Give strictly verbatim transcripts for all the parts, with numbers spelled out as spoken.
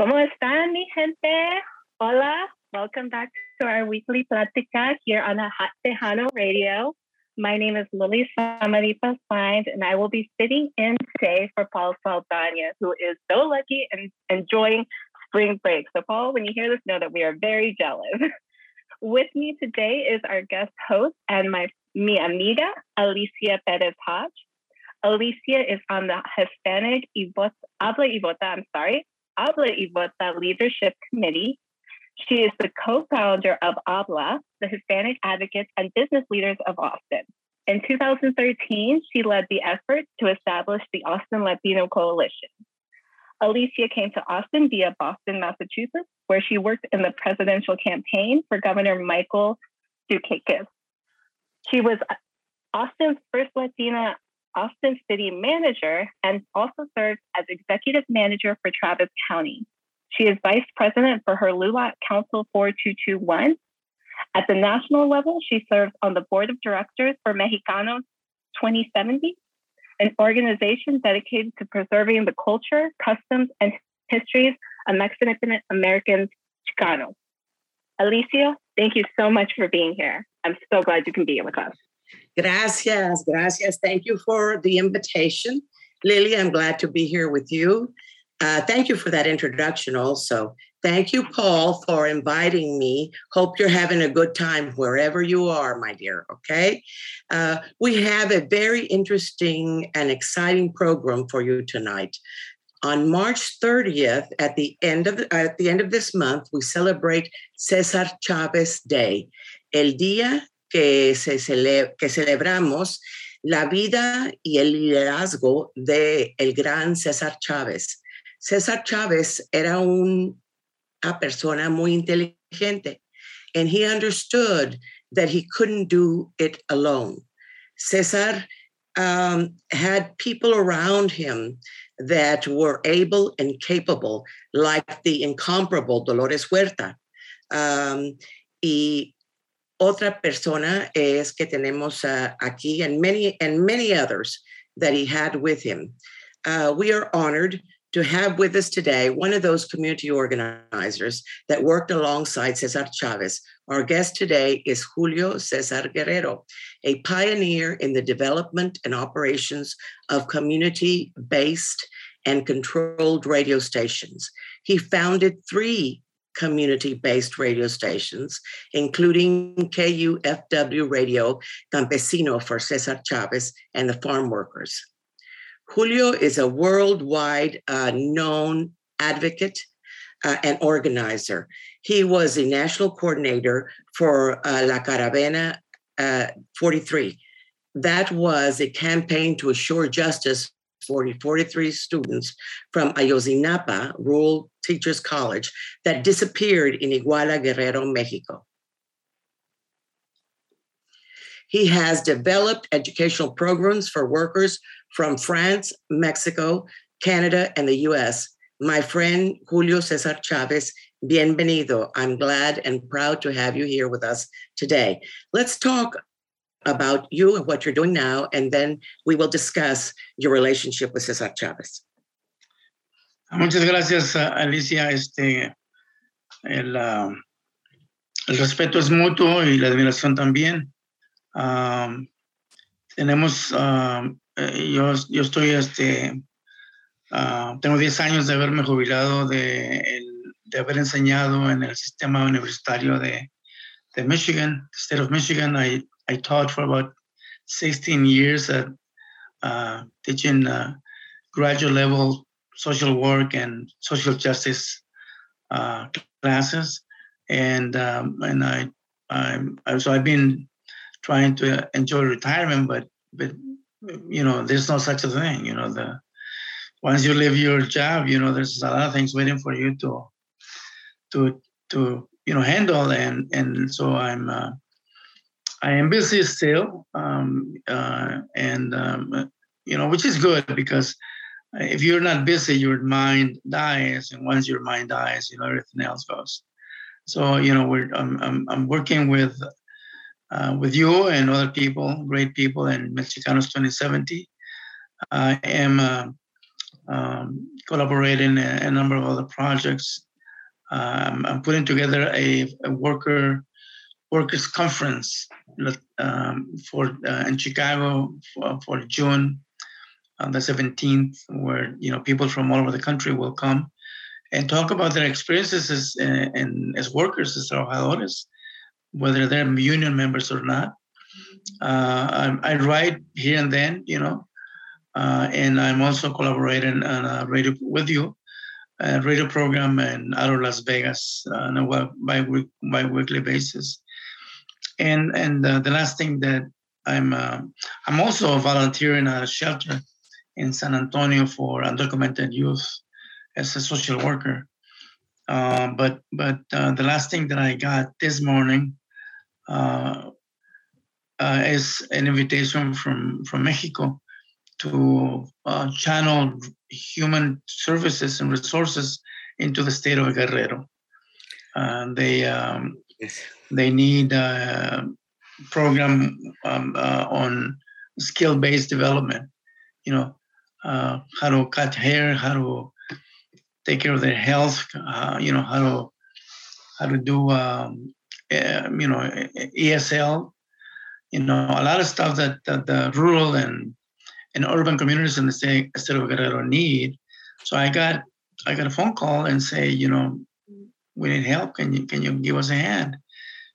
¿Cómo están, mi gente? Hola, welcome back to our weekly plática here on a Hot Tejano Radio. My name is Lily Zamarripa-Saenz, and I will be sitting in today for Paul Saldaña, who is so lucky and enjoying spring break. So, Paul, when you hear this, know that we are very jealous. With me today is our guest host and my mi amiga, Alicia Perez-Hodge. Alicia is on the Hispanic ABLA y VOTA, I'm sorry, ABLA y VOTA Leadership Committee. She is the co-founder of ABLA, the Hispanic Advocates and Business Leaders of Austin. In two thousand thirteen, she led the effort to establish the Austin Latino Coalition. Alicia came to Austin via Boston, Massachusetts, where she worked in the presidential campaign for Governor Michael Dukakis. She was Austin's first Latina Austin City Manager and also serves as Executive Manager for Travis County. She is Vice President for her LULAC Council four two two one. At the national level, she serves on the Board of Directors for Mexicanos twenty seventy, an organization dedicated to preserving the culture, customs, and histories of Mexican Americans, Chicano. Alicia, thank you so much for being here. I'm so glad you can be here with us. Gracias, gracias. Thank you for the invitation. Lily, I'm glad to be here with you. Uh, thank you for that introduction also. Thank you, Paul, for inviting me. Hope you're having a good time wherever you are, my dear, okay? Uh, we have a very interesting and exciting program for you tonight. On March thirtieth, at the end of, at the end of this month, we celebrate César Chávez Day, el día que, se cele- que celebramos la vida y el liderazgo de el gran César Chávez. César Chávez era un, una persona muy inteligente, and he understood that he couldn't do it alone. César um, had people around him that were able and capable, like the incomparable Dolores Huerta. Um, y otra persona es que tenemos uh, aquí, and many, and many others that he had with him. Uh, we are honored to have with us today one of those community organizers that worked alongside César Chávez. Our guest today is Julio Cesar Guerrero, a pioneer in the development and operations of community-based and controlled radio stations. He founded three community-based radio stations, including K U F W Radio Campesino for César Chávez and the farm workers. Julio is a worldwide uh, known advocate uh, and organizer. He was the national coordinator for uh, La Caravana uh, forty-three. That was a campaign to assure justice for forty-three students from Ayotzinapa Rural Teachers College that disappeared in Iguala, Guerrero, Mexico. He has developed educational programs for workers from France, Mexico, Canada, and the U S. My friend, Julio Cesar Chavez, bienvenido. I'm glad and proud to have you here with us today. Let's talk about you and what you're doing now, and then we will discuss your relationship with Cesar Chavez. Muchas gracias, Alicia. Este, el, uh, el respeto es mutuo y la admiración también. Um, tenemos, uh, yo, yo estoy, este, uh, tengo diez años de haberme jubilado, de, de haber enseñado en el sistema universitario de, de Michigan, State of Michigan. I, I taught for about sixteen years at uh, teaching uh, graduate level social work and social justice uh, classes. And, um, and I, I, so I've been trying to enjoy retirement, but but you know, there's no such a thing. You know, the once you leave your job, you know, there's a lot of things waiting for you to to to you know handle. And and so I'm uh, I am busy still, um, uh, and um, you know, which is good, because if you're not busy, your mind dies, and once your mind dies, you know, everything else goes. So you know, we're I'm I'm, I'm working with. Uh, with you and other people, great people, and Mexicanos twenty seventy. I am uh, um, collaborating a, a number of other projects. Um, I'm putting together a, a worker workers conference um, for uh, in Chicago for, for June on the seventeenth, where you know people from all over the country will come and talk about their experiences as, uh, and as workers, as trabajadores, whether they're union members or not. Uh, I, I write here and then, you know, uh, and I'm also collaborating on a radio with you, a radio program in out of Las Vegas uh, on a bi-weekly basis. And and uh, the last thing that I'm uh, I'm also volunteering at a shelter in San Antonio for undocumented youth as a social worker. Uh, but but uh, the last thing that I got this morning uh, uh, is an invitation from, from Mexico to uh, channel human services and resources into the state of Guerrero. Uh, they um, yes. they need a program um, uh, on skill-based development. You know, uh, how to cut hair, how to take care of their health, uh, you know, how to how to do um, uh, you know E S L, you know, a lot of stuff that, that the rural and and urban communities in the state of Guerrero need. So I got I got a phone call and say, you know, we need help. Can you can you give us a hand?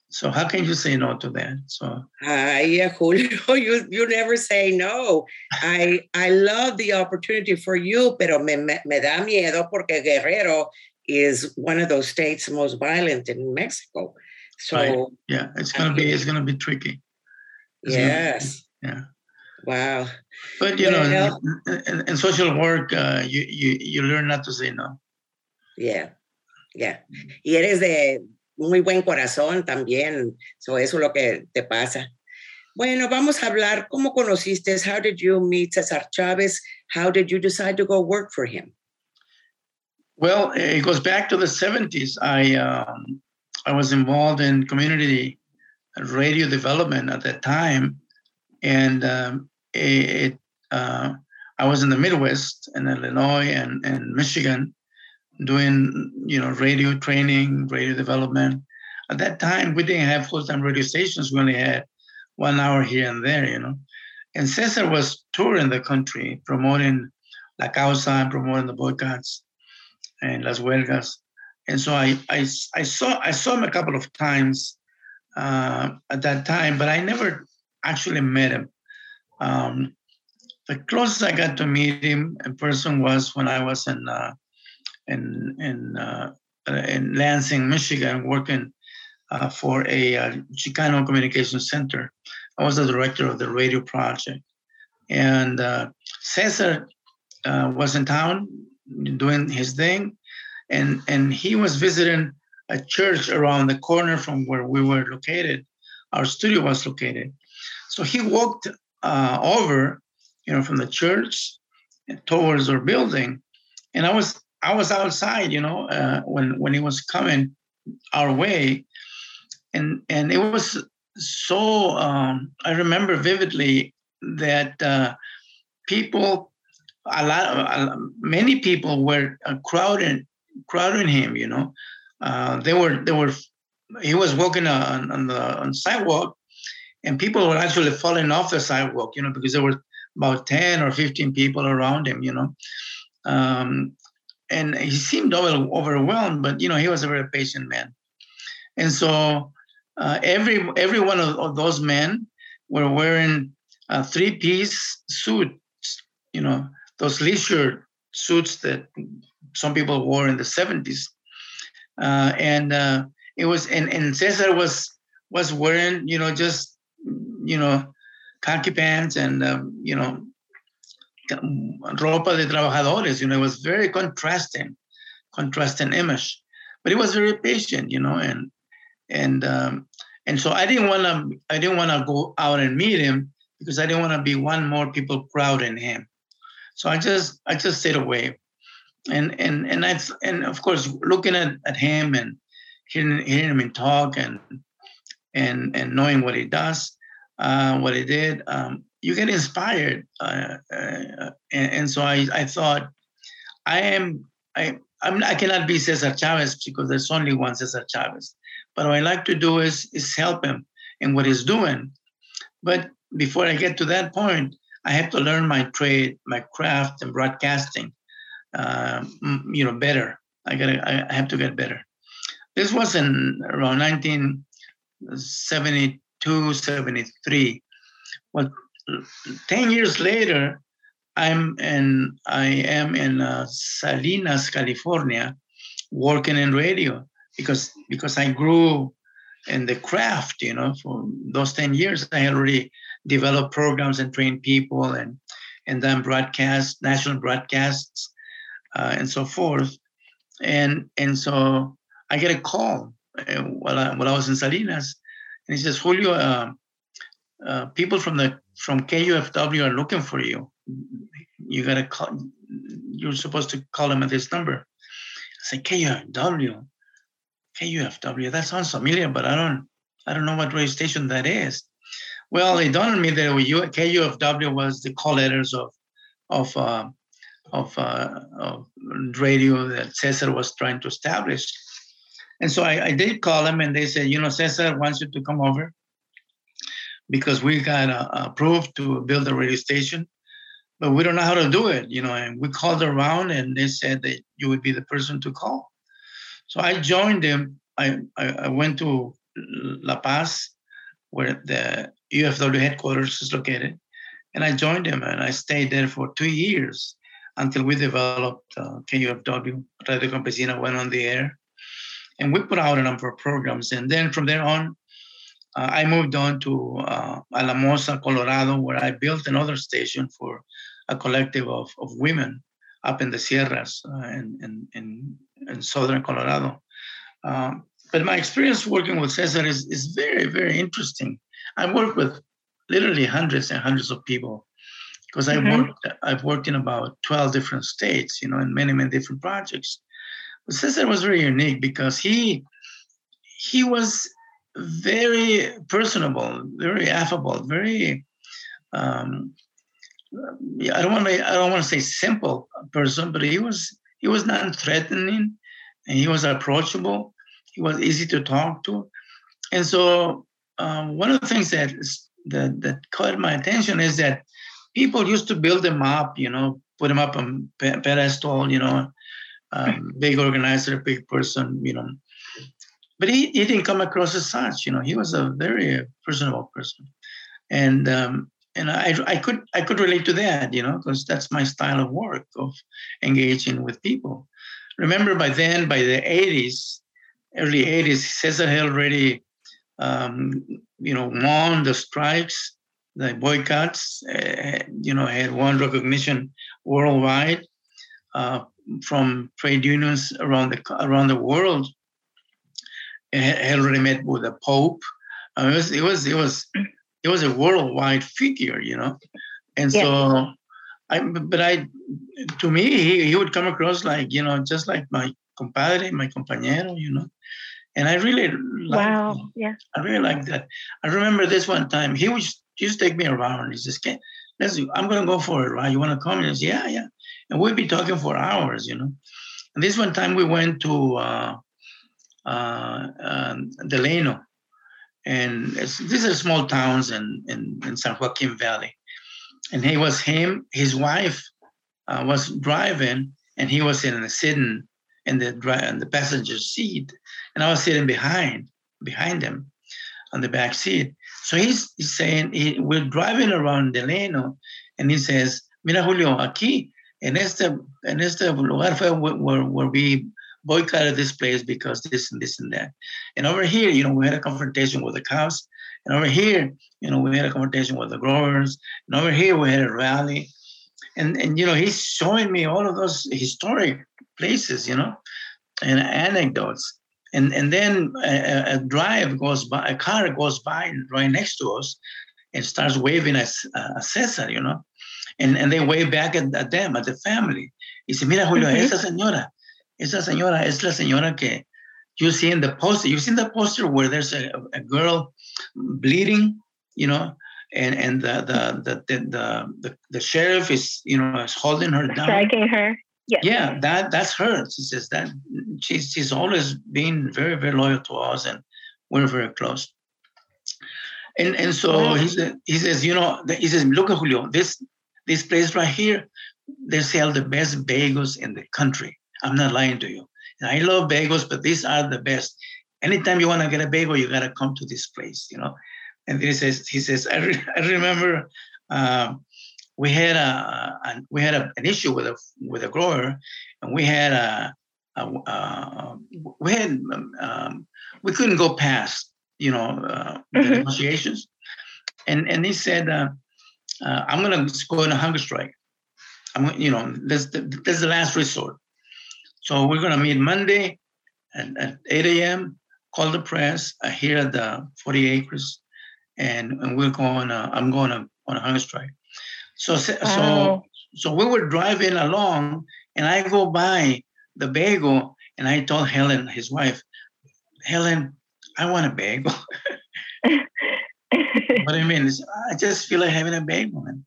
So how can you say no to that? So uh, yeah, Julio, you you never say no. I I love the opportunity for you, pero me me da miedo porque Guerrero is one of those states most violent in Mexico. So right. yeah, it's gonna I, be it's gonna be tricky. It's yes. Be, yeah. Wow. But you well, know, in, in, in social work, uh, you you you learn not to say no. Yeah, yeah. Y eres de muy buen corazón también. So eso es lo que te pasa. Bueno, vamos a hablar. ¿Cómo conociste? How did you meet César Chávez? How did you decide to go work for him? Well, it goes back to the seventies. I um, I was involved in community radio development at that time, and um, it, it uh, I was in the Midwest, in Illinois and and Michigan, doing, you know, radio training, radio development. At that time, we didn't have full-time radio stations. We only had one hour here and there, you know. And Cesar was touring the country, promoting La Causa and promoting the boycotts and las huelgas. And so I, I, I saw I saw him a couple of times uh, at that time, but I never actually met him. Um, the closest I got to meet him in person was when I was in uh, in in, uh, in Lansing, Michigan, working uh, for a uh, Chicano Communications Center. I was the director of the radio project. And uh, Cesar uh, was in town doing his thing, and, and he was visiting a church around the corner from where we were located. Our studio was located. So he walked uh, over, you know, from the church towards our building, and I was I was outside, you know, uh, when when it was coming our way, and and it was so. Um, I remember vividly that uh, people, a lot, of, uh, many people were uh, crowding crowding him. You know, uh, they were they were. He was walking on on the on sidewalk, and people were actually falling off the sidewalk. You know, because there were about ten or fifteen people around him. You know. Um, And he seemed overwhelmed, but, you know, he was a very patient man. And so uh, every every one of, of those men were wearing a three-piece suit, you know, those leisure suits that some people wore in the seventies. Uh, and uh, it was, and, and Cesar was was wearing, you know, just, you know, khaki pants and, um, you know, ropa de trabajadores, you know, it was very contrasting, contrasting image, but he was very patient, you know, and and um, and so I didn't want to, I didn't want to go out and meet him because I didn't want to be one more people crowding him, so I just I just stayed away, and and and I and of course looking at, at him and hearing hearing him talk and and and knowing what he does, uh, what he did. Um, You get inspired, uh, uh, and, and so I, I thought, I am, I, I'm, I cannot be Cesar Chavez because there's only one Cesar Chavez. But what I like to do is, is help him in what he's doing. But before I get to that point, I have to learn my trade, my craft and broadcasting, um, you know, better. I gotta, I have to get better. This was in around nineteen seventy-two, seventy-three. Well, ten years later, I'm in, I am in uh, Salinas, California, working in radio because because I grew in the craft, you know, for those ten years. I had already developed programs and trained people and, and done broadcasts, national broadcasts, uh, and so forth. And and so I get a call uh, while, I, while I was in Salinas, and he says, Julio, uh, uh, people from the from K U F W are looking for you. You gotta call. You're supposed to call them at this number. I said, K U F W, K U F W. That sounds familiar, but I don't, I don't know what radio station that is. Well, it dawned on me that K U F W was the call letters of, of. Uh, Of, uh, of radio that Cesar was trying to establish. And so I, I did call him, and they said, you know, Cesar wants you to come over because we got uh, approved to build a radio station, but we don't know how to do it, you know, and we called around and they said that you would be the person to call. So I joined them. I, I, I went to La Paz, where the U F W headquarters is located, and I joined them, and I stayed there for two years. Until we developed uh, K U F W, Radio Campesina went on the air, and we put out a number of programs. And then from there on, uh, I moved on to uh, Alamosa, Colorado, where I built another station for a collective of, of women up in the Sierras uh, in, in, in, in southern Colorado. Um, but my experience working with Cesar is, is very, very interesting. I work with literally hundreds and hundreds of people. Because I've mm-hmm. worked, I've worked in about twelve different states, you know, in many, many different projects. But Cesar was very unique because he he was very personable, very affable, very um, I don't want to I don't want to say simple person, but he was he was non-threatening, and he was approachable. He was easy to talk to, and so um, one of the things that that that caught my attention is that. People used to build them up, you know, put them up on a pedestal, you know, um, big organizer, big person, you know. But he, he didn't come across as such, you know. He was a very personable person, and um, and I I could I could relate to that, you know, because that's my style of work of engaging with people. Remember, by then, by the eighties, early eighties, Cesar had already, um, you know, won the strikes. The boycotts, uh, you know, had won recognition worldwide uh, from trade unions around the around the world. It had already met with the Pope. Uh, it was it was it was it was a worldwide figure, you know, and yeah. so I. But I, to me, he, he would come across like, you know, just like my compadre, my compañero, you know. And I really liked, wow, yeah, I really like that. I remember this one time he was. Just take me around. He says, okay, let's, I'm going to go for it, right? You want to come? And I said, yeah, yeah. And we'd be talking for hours, you know. And this one time we went to uh, uh, uh, Delano. And it's, these are small towns in, in, in San Joaquin Valley. And he was him, his wife uh, was driving, and he was in the sitting in the, in the passenger seat. And I was sitting behind, behind him on the back seat. So he's, he's saying, he, we're driving around Delano, and he says, mira, Julio, aquí, en este, en este lugar fue where, where we boycotted this place because this and this and that. And over here, you know, we had a confrontation with the cows. And over here, you know, we had a confrontation with the growers. And over here, we had a rally. And, and you know, he's showing me all of those historic places, you know, and anecdotes. And and then a, a drive goes by, a car goes by right next to us and starts waving at uh, Cesar, you know. And and they wave back at, at them, at the family. He said, mira, Julio, mm-hmm. esa señora, esa señora es la señora que you see in the poster. You've seen the poster where there's a, a girl bleeding, you know, and, and the, the, the, the, the, the, the sheriff is, you know, is holding her down. Dragging her. Yes. Yeah, that that's her. She says that she's she's always been very, very loyal to us, and we're very close. And and so wow. he said, he says, you know, he says, look at Julio, this this place right here, they sell the best bagels in the country. I'm not lying to you. And I love bagels, but these are the best. Anytime you want to get a bagel, you got to come to this place, you know. And he says, he says, I, re- I remember um, we had a, a we had a, an issue with a with a grower, and we had a, a, a we had um, we couldn't go past, you know, uh, the mm-hmm. negotiations, and and he said, uh, uh, I'm gonna go on a hunger strike. I'm, you know, that's the, that's the last resort. So we're gonna meet Monday at, at eight a.m. Call the press uh, here at the forty acres. And, and we're going. Uh, I'm going on a hunger strike. So so wow. so we were driving along, and I go by the bagel, and I told Helen, his wife, Helen, I want a bagel. What do you mean? I just feel like having a bagel. And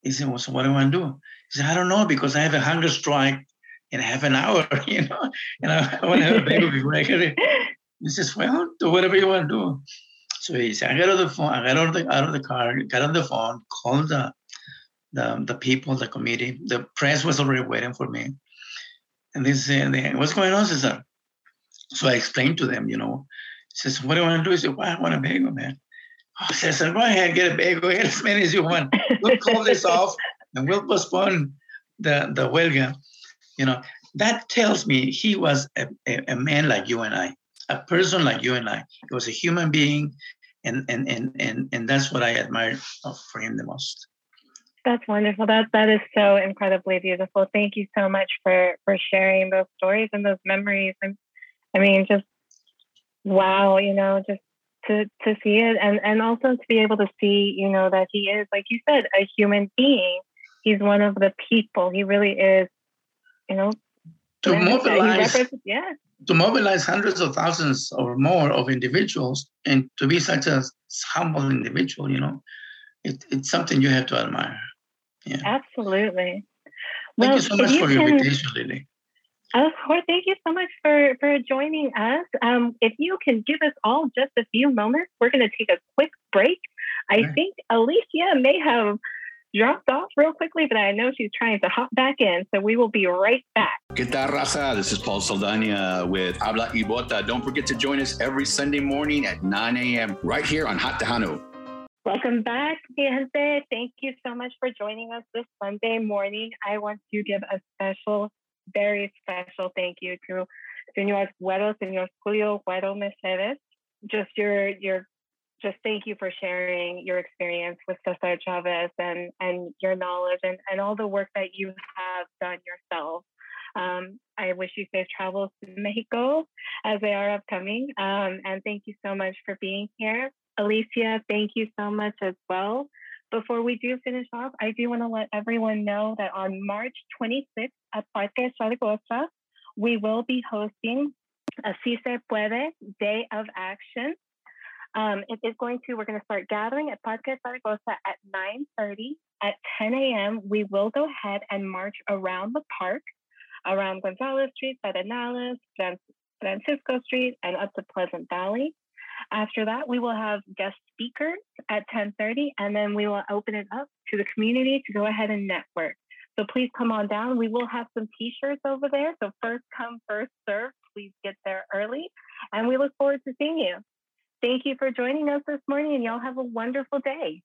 he said, "Well, so what do I want to do?" He said, "I don't know, because I have a hunger strike in half an hour, you know, and I, I want to have a bagel before I get it." He says, "Well, do whatever you want to do." So he said, I got on the phone, I got out of the, out of the car, got on the phone, called the, the the people, the committee. The press was already waiting for me. And they said, what's going on, Cesar? So I explained to them, you know, he says, what do I want to do? He said, well, I want a bagel, man. Oh, Cesar, go ahead, get a bagel, get as many as you want. We'll call this off and we'll postpone the, the huelga. You know, that tells me he was a, a, a man like you and I. A person like you and I. He was a human being, and and and and and that's what I admire for him the most. That's wonderful. That that is so incredibly beautiful. Thank you so much for for sharing those stories and those memories. And I mean, just wow, you know, just to to see it, and and also to be able to see, you know, that he is, like you said, a human being. He's one of the people. He really is, you know. To mobilize, yeah. to mobilize hundreds of thousands or more of individuals, and to be such a humble individual, you know, it, it's something you have to admire. Yeah, absolutely. Thank well, you so much you for can, your invitation, Lily. Of course, thank you so much for, for joining us. Um, if you can give us all just a few moments, we're going to take a quick break. I okay. think Alicia may have dropped off real quickly, but I know she's trying to hop back in, so we will be right back. ¿Qué tal, raza? This is Paul Saldaña with Habla y Vota. Don't forget to join us every Sunday morning at nine a.m. right here on Hot Tejano. Welcome back, gente. Thank you so much for joining us this Sunday morning. I want to give a special, very special thank you to Señor Guerrero, Señor Julio Guerrero Mercedes. Just your, your Just thank you for sharing your experience with Cesar Chavez and, and your knowledge and, and all the work that you have done yourself. Um, I wish you safe travels to Mexico as they are upcoming. Um, and thank you so much for being here. Alicia, thank you so much as well. Before we do finish off, I do want to let everyone know that on March twenty-sixth at Parque Zaragoza, we will be hosting a Si Se Puede Day of Action. Um, it is going to, we're going to start gathering at Parque Zaragoza at nine thirty. At ten a.m., we will go ahead and march around the park, around Gonzales Street, Pedernales, Francisco Street, and up to Pleasant Valley. After that, we will have guest speakers at ten thirty, and then we will open it up to the community to go ahead and network. So please come on down. We will have some T-shirts over there. So first come, first serve. Please get there early, and we look forward to seeing you. Thank you for joining us this morning, and y'all have a wonderful day.